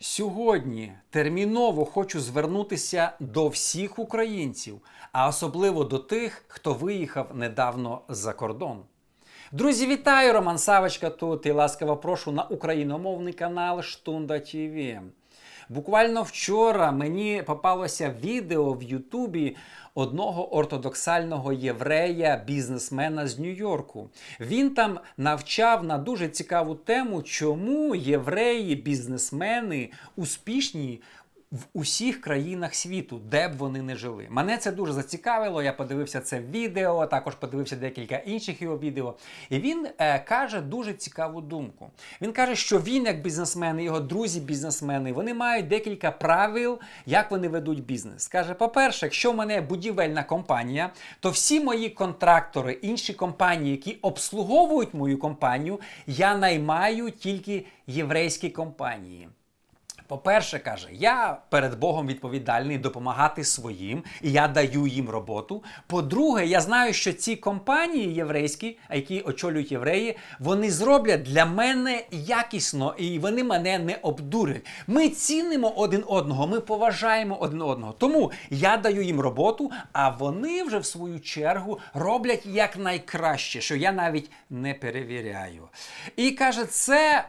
Сьогодні терміново хочу звернутися до всіх українців, а особливо до тих, хто виїхав недавно за кордон. Друзі, вітаю! Роман Савочка тут і ласкаво прошу на україномовний канал Штунда ТВ. Буквально вчора мені попалося відео в Ютубі одного ортодоксального єврея-бізнесмена з Нью-Йорку. Він там навчав на дуже цікаву тему, чому євреї-бізнесмени успішні в усіх країнах світу, де б вони не жили. Мене це дуже зацікавило, я подивився це відео, також подивився декілька інших його відео. І він каже дуже цікаву думку. Він каже, що він як бізнесмен і його друзі-бізнесмени, вони мають декілька правил, як вони ведуть бізнес. Каже, по-перше, якщо в мене будівельна компанія, то всі мої контрактори, інші компанії, які обслуговують мою компанію, я наймаю тільки єврейські компанії. По-перше, каже, я перед Богом відповідальний допомагати своїм, і я даю їм роботу. По-друге, я знаю, що ці компанії єврейські, які очолюють євреї, вони зроблять для мене якісно, і вони мене не обдурять. Ми цінимо один одного, ми поважаємо один одного. Тому я даю їм роботу, а вони вже в свою чергу роблять якнайкраще, що я навіть не перевіряю. І каже, це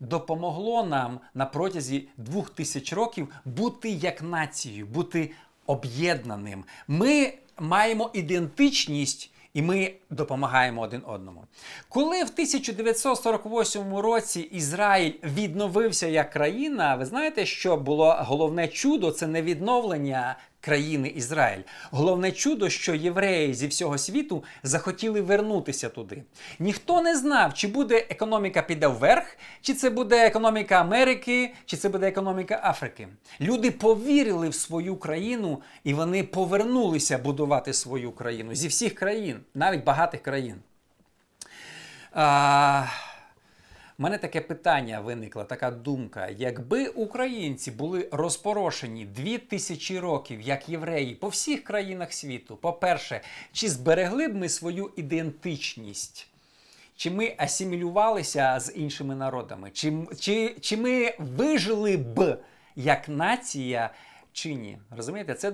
допомогло нам на протязі 2000 років бути як нацією, бути об'єднаним. Ми маємо ідентичність і ми допомагаємо один одному. Коли в 1948 році Ізраїль відновився як країна, ви знаєте, що було головне чудо – це не відновлення країни Ізраїль. Головне чудо, що євреї зі всього світу захотіли вернутися туди. Ніхто не знав, чи буде економіка піде вверх, чи це буде економіка Америки, чи це буде економіка Африки. Люди повірили в свою країну, і вони повернулися будувати свою країну. Зі всіх країн, навіть багатих країн. У мене таке питання виникла, така думка. Якби українці були розпорошені 2000 років, як євреї, по всіх країнах світу, по-перше, чи зберегли б ми свою ідентичність? Чи ми асимілювалися з іншими народами? Чи ми вижили б як нація? Чи ні? Розумієте? Це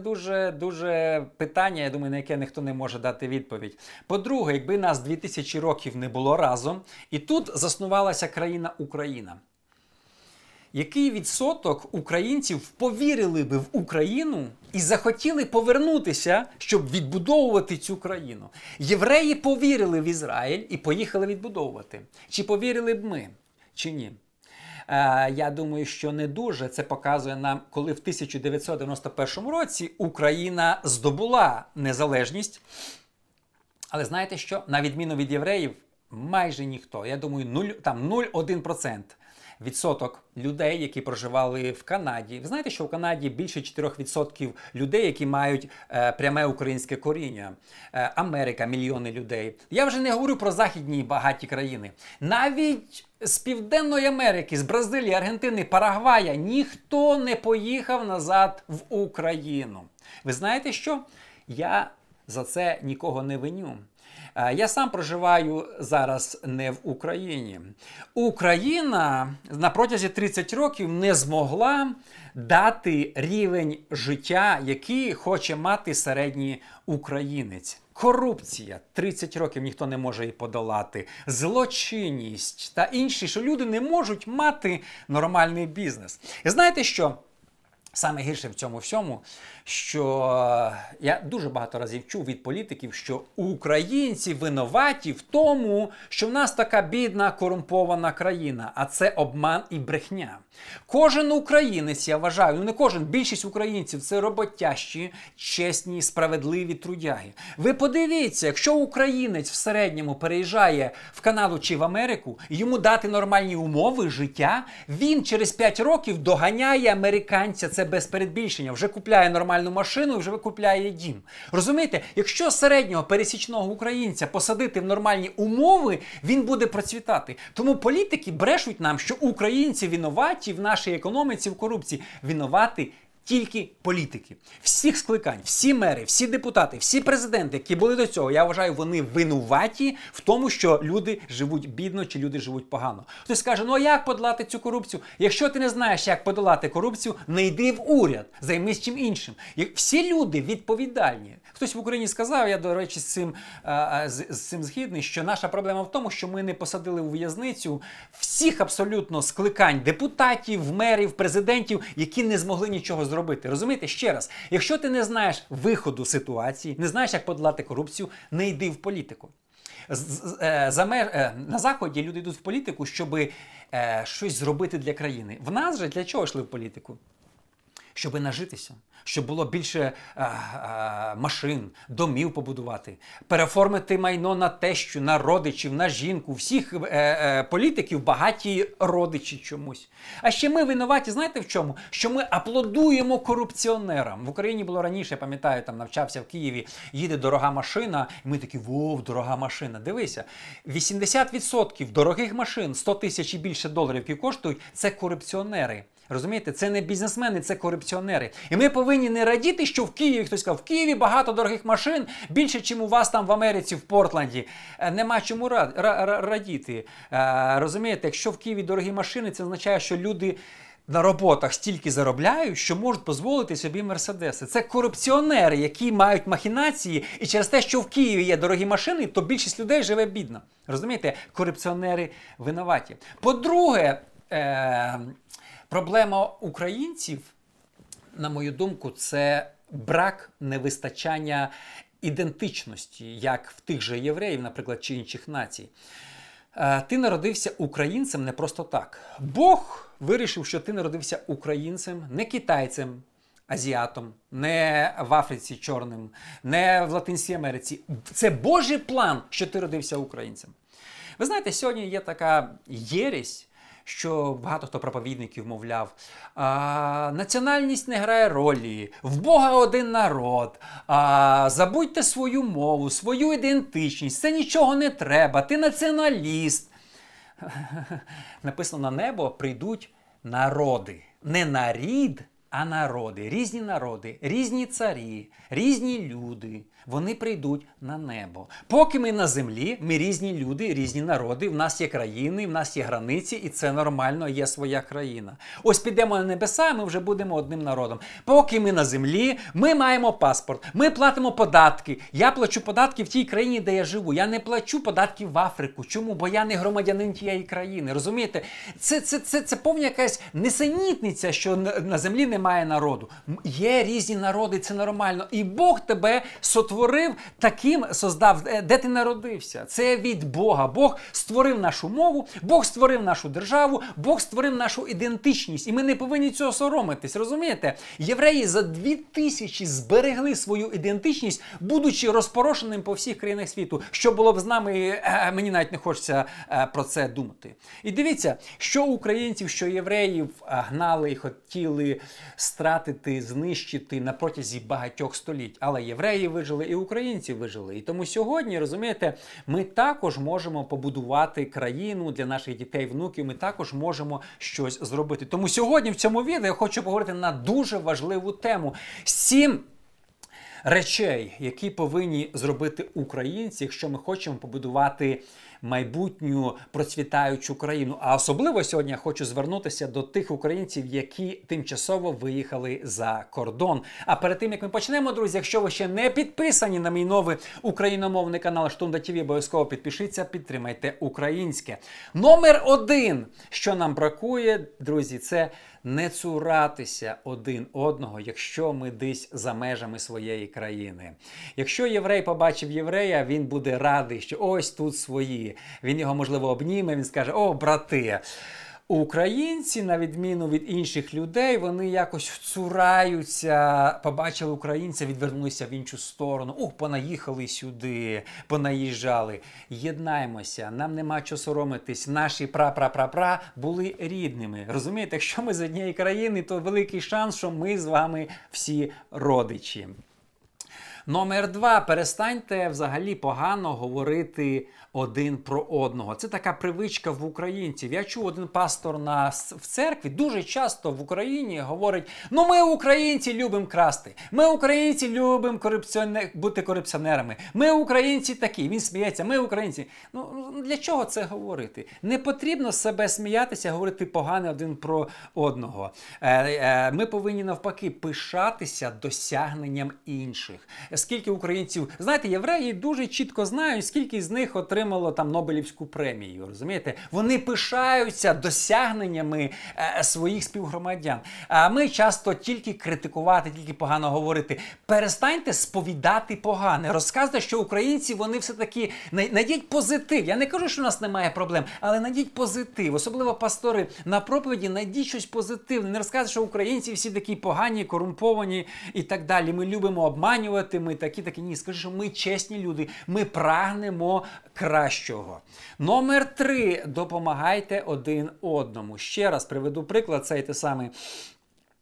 дуже питання, я думаю, на яке ніхто не може дати відповідь. По-друге, якби нас 2000 років не було разом, і тут заснувалася країна Україна. Який відсоток українців повірили би в Україну і захотіли повернутися, щоб відбудовувати цю країну? Євреї повірили в Ізраїль і поїхали відбудовувати. Чи повірили б ми? Чи ні? Я думаю, що не дуже. Це показує нам, коли в 1991 році Україна здобула незалежність. Але знаєте що? На відміну від євреїв, майже ніхто. Я думаю, 0,1% відсоток людей, які проживали в Канаді. Ви знаєте, що в Канаді більше 4% людей, які мають пряме українське коріння. Америка – мільйони людей. Я вже не говорю про західні багаті країни. Навіть з Південної Америки, з Бразилії, Аргентини, Парагвая ніхто не поїхав назад в Україну. Ви знаєте що? Я за це нікого не виню. Я сам проживаю зараз не в Україні. Україна на протязі 30 років не змогла дати рівень життя, який хоче мати середній українець. Корупція. 30 років ніхто не може її подолати. Злочинність та інші, що люди не можуть мати нормальний бізнес. І знаєте що? Саме гірше в цьому всьому, що я дуже багато разів чув від політиків, що українці винуваті в тому, що в нас така бідна, корумпована країна. А це обман і брехня. Кожен українець, я вважаю, не кожен, більшість українців – це роботящі, чесні, справедливі трудяги. Ви подивіться, якщо українець в середньому переїжджає в Канаду чи в Америку, йому дати нормальні умови життя, він через 5 років доганяє американця. Це без передбільшення. Вже купляє нормальну машину і вже купляє дім. Розумієте? Якщо середнього пересічного українця посадити в нормальні умови, він буде процвітати. Тому політики брешуть нам, що українці винуваті в нашій економіці, в корупції. Винуваті тільки політики. Всіх скликань, всі мери, всі депутати, всі президенти, які були до цього, я вважаю, вони винуваті в тому, що люди живуть бідно чи люди живуть погано. Хтось скаже, ну а як подолати цю корупцію? Якщо ти не знаєш, як подолати корупцію, не йди в уряд, займись чим іншим. Всі люди відповідальні. Хтось в Україні сказав, я, до речі, з цим згідний, що наша проблема в тому, що ми не посадили у в'язницю всіх абсолютно скликань депутатів, мерів, президентів, які не змогли нічого зробити. Розумієте? Ще раз, якщо ти не знаєш виходу ситуації, не знаєш, як подолати корупцію, не йди в політику. На Заході люди йдуть в політику, щоб щось зробити для країни. В нас же для чого йшли в політику? Щоб нажитися, щоб було більше машин, домів побудувати, переформити майно на тещу, на родичів, на жінку. Всіх політиків багаті родичі чомусь. А ще ми винуваті, знаєте в чому? Що ми аплодуємо корупціонерам. В Україні було раніше, я пам'ятаю, там навчався в Києві, їде дорога машина, і ми такі, вов, дорога машина. Дивися, 80% дорогих машин, 100 тисяч і більше доларів, які коштують, це корупціонери. Розумієте? Це не бізнесмени, це корупціонери. І ми повинні не радіти, що в Києві, хтось сказав, в Києві багато дорогих машин, більше, чим у вас там в Америці, в Портланді. Нема чому радіти. Розумієте? Якщо в Києві дорогі машини, це означає, що люди на роботах стільки заробляють, що можуть дозволити собі мерседеси. Це корупціонери, які мають махінації, і через те, що в Києві є дорогі машини, то більшість людей живе бідно. Розумієте? Корупціонери винуваті. По-друге, проблема українців, на мою думку, це брак невистачання ідентичності, як в тих же євреїв, наприклад, чи інших націй. Ти народився українцем не просто так. Бог вирішив, що ти народився українцем, не китайцем, азіатом, не в Африці чорним, не в Латинській Америці. Це Божий план, що ти родився українцем. Ви знаєте, сьогодні є така єресь, що багато хто проповідників мовляв, національність не грає ролі, в Бога один народ, забудьте свою мову, свою ідентичність, це нічого не треба, ти націоналіст. Написано, на небо прийдуть народи, не нарід, а народи, різні народи, різні царі, різні люди, вони прийдуть на небо. Поки ми на землі, ми різні люди, різні народи, в нас є країни, в нас є границі, і це нормально, є своя країна. Ось підемо на небеса, ми вже будемо одним народом. Поки ми на землі, ми маємо паспорт, ми платимо податки. Я плачу податки в тій країні, де я живу. Я не плачу податки в Африку. Чому? Бо я не громадянин тієї країни, розумієте? Це повна якась несенітниця, що на землі немає народу. Є різні народи, це нормально. І Бог тебе сотворив таким, создав, де ти народився. Це від Бога. Бог створив нашу мову, Бог створив нашу державу, Бог створив нашу ідентичність. І ми не повинні цього соромитись, розумієте? Євреї за 2000 зберегли свою ідентичність, будучи розпорошеним по всіх країнах світу. Що було б з нами, мені навіть не хочеться про це думати. І дивіться, що українців, що євреїв гнали і хотіли стратити, знищити на протязі багатьох століть. Але євреї вижили і українці вижили. І тому сьогодні, розумієте, ми також можемо побудувати країну для наших дітей, внуків, ми також можемо щось зробити. Тому сьогодні в цьому відео я хочу поговорити на дуже важливу тему. 7 речей, які повинні зробити українці, якщо ми хочемо побудувати майбутню процвітаючу країну. А особливо сьогодні я хочу звернутися до тих українців, які тимчасово виїхали за кордон. А перед тим, як ми почнемо, друзі, якщо ви ще не підписані на мій новий україномовний канал Штунда ТВ, обов'язково підпишіться, підтримайте українське. Номер 1, що нам бракує, друзі, це не цуратися один одного, якщо ми десь за межами своєї країни. Якщо єврей побачив єврея, він буде радий, що ось тут свої. Він його, можливо, обніме, він скаже, о, брати. Українці, на відміну від інших людей, вони якось вцураються, побачили українця, відвернулися в іншу сторону. Ух, понаїхали сюди, понаїжджали. Єднаємося, нам нема чого соромитись. Наші пра-пра-пра-пра були рідними. Розумієте, якщо ми з однієї країни, то великий шанс, що ми з вами всі родичі. Номер два. Перестаньте взагалі погано говорити один про одного. Це така привичка в українців. Я чув, один пастор в церкві дуже часто в Україні говорить: ну ми українці любимо красти, ми українці любимо бути корупціонерами, ми українці такі. Він сміється, ми українці. Ну для чого це говорити? Не потрібно себе сміятися, говорити погане один про одного. Ми повинні навпаки пишатися досягненням інших. Скільки українців, знаєте, євреї дуже чітко знають, скільки з них отримало там Нобелівську премію, розумієте? Вони пишаються досягненнями своїх співгромадян. А ми часто тільки критикувати, тільки погано говорити. Перестаньте сповідати погане, розказуйте, що українці, вони все-таки, найдіть позитив. Я не кажу, що у нас немає проблем, але найдіть позитив, особливо пастори, на проповіді найдіть щось позитивне, не розказуйте, що українці всі такі погані, корумповані і так далі. Ми любимо обманювати, ми такі. Ні, скажи, що ми чесні люди, ми прагнемо кращого. Номер три. Допомагайте один одному. Ще раз приведу приклад, цей те саме.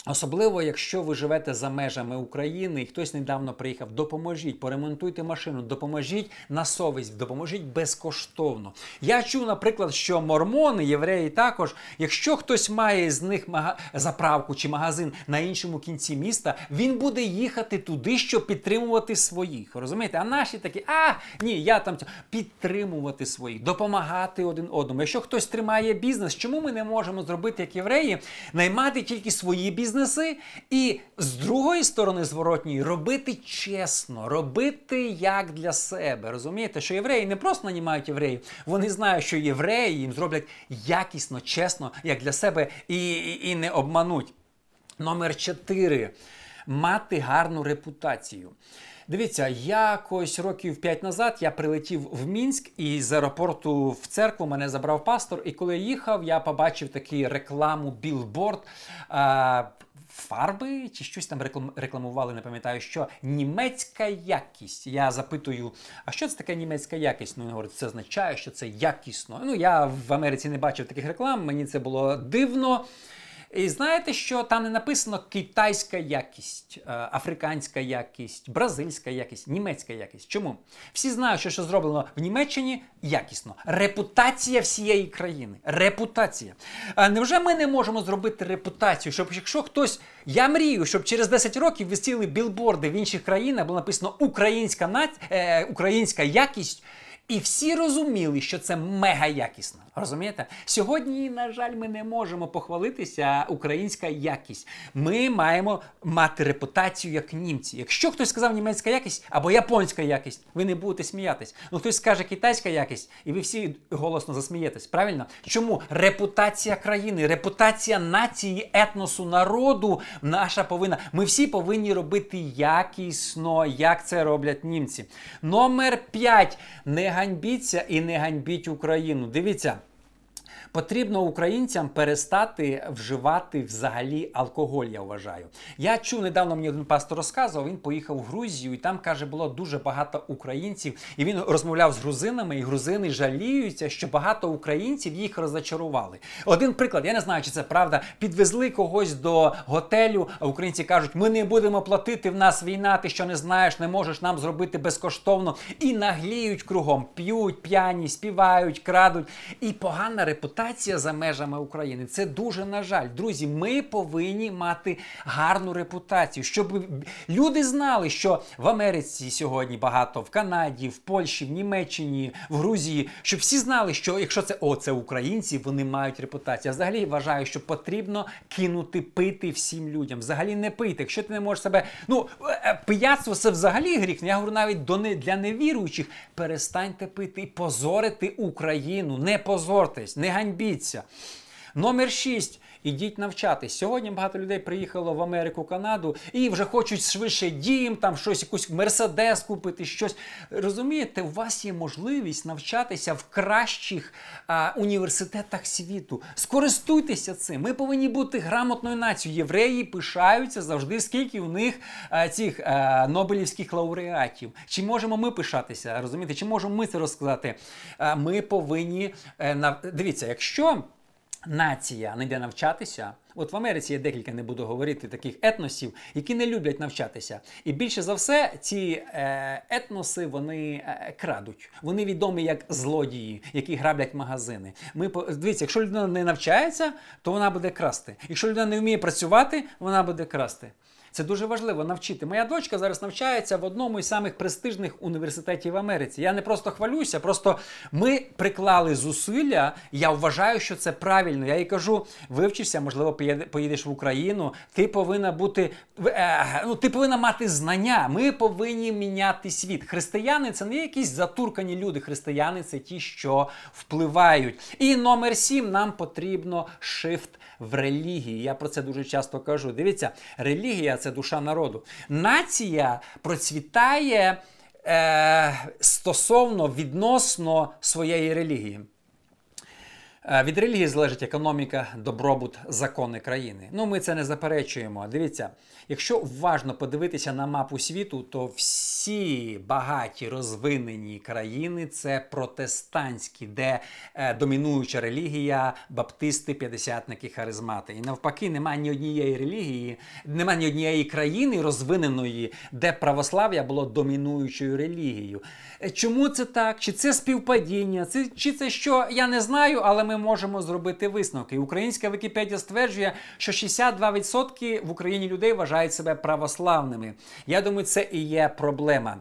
Особливо, якщо ви живете за межами України і хтось недавно приїхав, допоможіть, поремонтуйте машину, допоможіть на совість, допоможіть безкоштовно. Я чув, наприклад, що мормони, євреї також, якщо хтось має з них заправку чи магазин на іншому кінці міста, він буде їхати туди, щоб підтримувати своїх, розумієте? А наші такі, ні, я там... Підтримувати своїх, допомагати один одному. Якщо хтось тримає бізнес, чому ми не можемо зробити, як євреї, наймати тільки свої бізнеси? І з другої сторони зворотньої робити чесно, робити як для себе. Розумієте, що євреї не просто нанімають євреїв, вони знають, що євреї їм зроблять якісно, чесно, як для себе і не обмануть. Номер 4. Мати гарну репутацію. Дивіться, якось років 5 назад я прилетів в Мінськ і з аеропорту в церкву мене забрав пастор. І коли я їхав, я побачив таку рекламу, білборд, фарби чи щось там рекламували, не пам'ятаю, що німецька якість. Я запитую, а що це таке німецька якість? Ну, він говорить, це означає, що це якісно. Ну, я в Америці не бачив таких реклам, мені це було дивно. І знаєте, що там не написано китайська якість, африканська якість, бразильська якість, німецька якість. Чому? Всі знають, що зроблено в Німеччині якісно. Репутація всієї країни. Репутація. А невже ми не можемо зробити репутацію, щоб якщо хтось... Я мрію, щоб через 10 років висіли білборди в інших країнах, було написано «Українська якість». І всі розуміли, що це мега якісно. Розумієте? Сьогодні, на жаль, ми не можемо похвалитися українська якість. Ми маємо мати репутацію як німці. Якщо хтось сказав німецька якість або японська якість, ви не будете сміятись. Ну, хтось скаже китайська якість, і ви всі голосно засмієтесь. Правильно? Чому? Репутація країни, репутація нації, етносу, народу наша повинна. Ми всі повинні робити якісно, як це роблять німці. Номер 5. Не ганьбіться і не ганьбіть Україну. Дивіться, потрібно українцям перестати вживати взагалі алкоголь, я вважаю. Я чув, недавно мені один пастор розказував, він поїхав в Грузію, і там, каже, було дуже багато українців, і він розмовляв з грузинами, і грузини жаліються, що багато українців їх розчарували. Один приклад, я не знаю, чи це правда, підвезли когось до готелю, а українці кажуть, ми не будемо платити, в нас війна, ти що не знаєш, не можеш нам зробити безкоштовно, і нагліють кругом, п'ють, п'яні, співають, крадуть, і погана репутація за межами України. Це дуже, на жаль. Друзі, ми повинні мати гарну репутацію, щоб люди знали, що в Америці сьогодні багато, в Канаді, в Польщі, в Німеччині, в Грузії, щоб всі знали, що якщо це українці, вони мають репутацію. Я взагалі вважаю, що потрібно кинути пити всім людям. Взагалі не пити. Якщо ти не можеш себе... Ну, пияцтво – це взагалі гріх. Я говорю, навіть для невіруючих перестаньте пити і позорити Україну. Не позортесь, не ганьбіться. Номер 6. Ідіть навчатись. Сьогодні багато людей приїхало в Америку, Канаду і вже хочуть швидше дім, там щось, якусь мерседес купити, щось. Розумієте, у вас є можливість навчатися в кращих університетах світу. Скористуйтеся цим. Ми повинні бути грамотною нацією. Євреї пишаються завжди, скільки у них цих нобелівських лауреатів. Чи можемо ми пишатися, розумієте? Чи можемо ми це розказати? Ми повинні... Дивіться, якщо... нація не йде навчатися. От в Америці є декілька, не буду говорити, таких етносів, які не люблять навчатися. І більше за все ці етноси вони крадуть. Вони відомі як злодії, які граблять магазини. Дивіться, якщо людина не навчається, то вона буде красти. Якщо людина не вміє працювати, вона буде красти. Це дуже важливо навчити. Моя дочка зараз навчається в одному із самих престижних університетів в Америці. Я не просто хвалюся, просто ми приклали зусилля, я вважаю, що це правильно. Я їй кажу, вивчишся, можливо, поїдеш в Україну, ти повинна бути, ти повинна мати знання, ми повинні міняти світ. Християни – це не якісь затуркані люди, християни – це ті, що впливають. І номер 7, нам потрібно шифт в релігії. Я про це дуже часто кажу. Дивіться, релігія – це душа народу. Нація процвітає відносно своєї релігії. Від релігії залежить економіка, добробут, закони країни. Ну, ми це не заперечуємо. Дивіться, якщо уважно подивитися на мапу світу, то всі багаті, розвинені країни – це протестантські, де домінуюча релігія, баптисти, п'ятдесятники, харизмати. І навпаки, немає ні однієї релігії, немає ні однієї країни розвиненої, де православ'я було домінуючою релігією. Чому це так? Чи це співпадіння? Чи це що? Я не знаю, але ми можемо зробити висновки. Українська Вікіпедія стверджує, що 62% в Україні людей вважають себе православними. Я думаю, це і є проблема.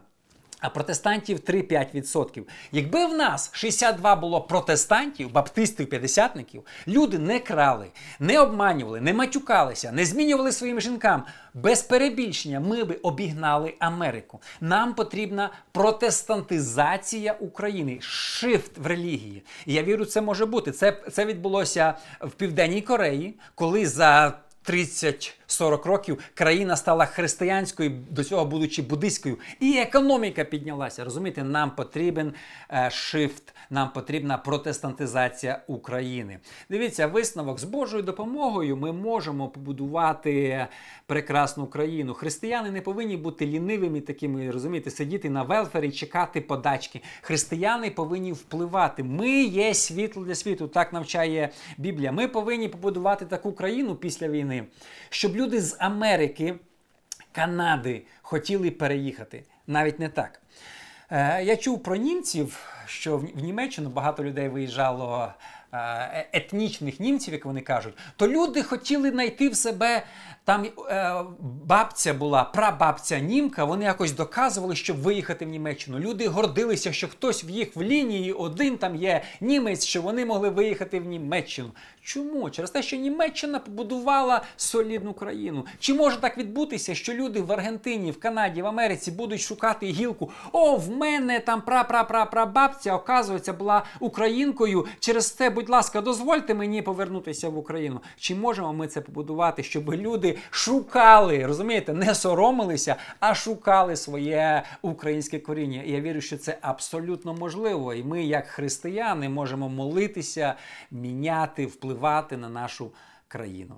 А протестантів 3-5%. Якби в нас 62 було протестантів, баптистів, п'ятдесятників, люди не крали, не обманювали, не матюкалися, не змінювали своїм жінкам. Без перебільшення ми би обігнали Америку. Нам потрібна протестантизація України, шифт в релігії. І я вірю, це може бути. Це відбулося в Південній Кореї, коли за 30-40 років країна стала християнською, до цього будучи буддистською. І економіка піднялася. Розумієте, нам потрібен шифт, нам потрібна протестантизація України. Дивіться, висновок. З Божою допомогою ми можемо побудувати прекрасну країну. Християни не повинні бути лінивими такими, розумієте, сидіти на велфері, чекати подачки. Християни повинні впливати. Ми є світло для світу, так навчає Біблія. Ми повинні побудувати таку країну після війни, щоб люди з Америки, Канади хотіли переїхати. Навіть не так. Я чув про німців, що в Німеччину багато людей виїжджало, етнічних німців, як вони кажуть, то люди хотіли знайти в себе, там бабця була, прабабця німка, вони якось доказували, щоб виїхати в Німеччину. Люди гордилися, що хтось в їх в лінії, один там є німець, що вони могли виїхати в Німеччину. Чому? Через те, що Німеччина побудувала солідну країну. Чи може так відбутися, що люди в Аргентині, в Канаді, в Америці будуть шукати гілку? О, в мене там прабабця, оказується, була українкою, через те, будь ласка, дозвольте мені повернутися в Україну. Чи можемо ми це побудувати, щоб люди шукали, розумієте, не соромилися, а шукали своє українське коріння? І я вірю, що це абсолютно можливо. І ми, як християни, можемо молитися, міняти, впливати на нашу країну.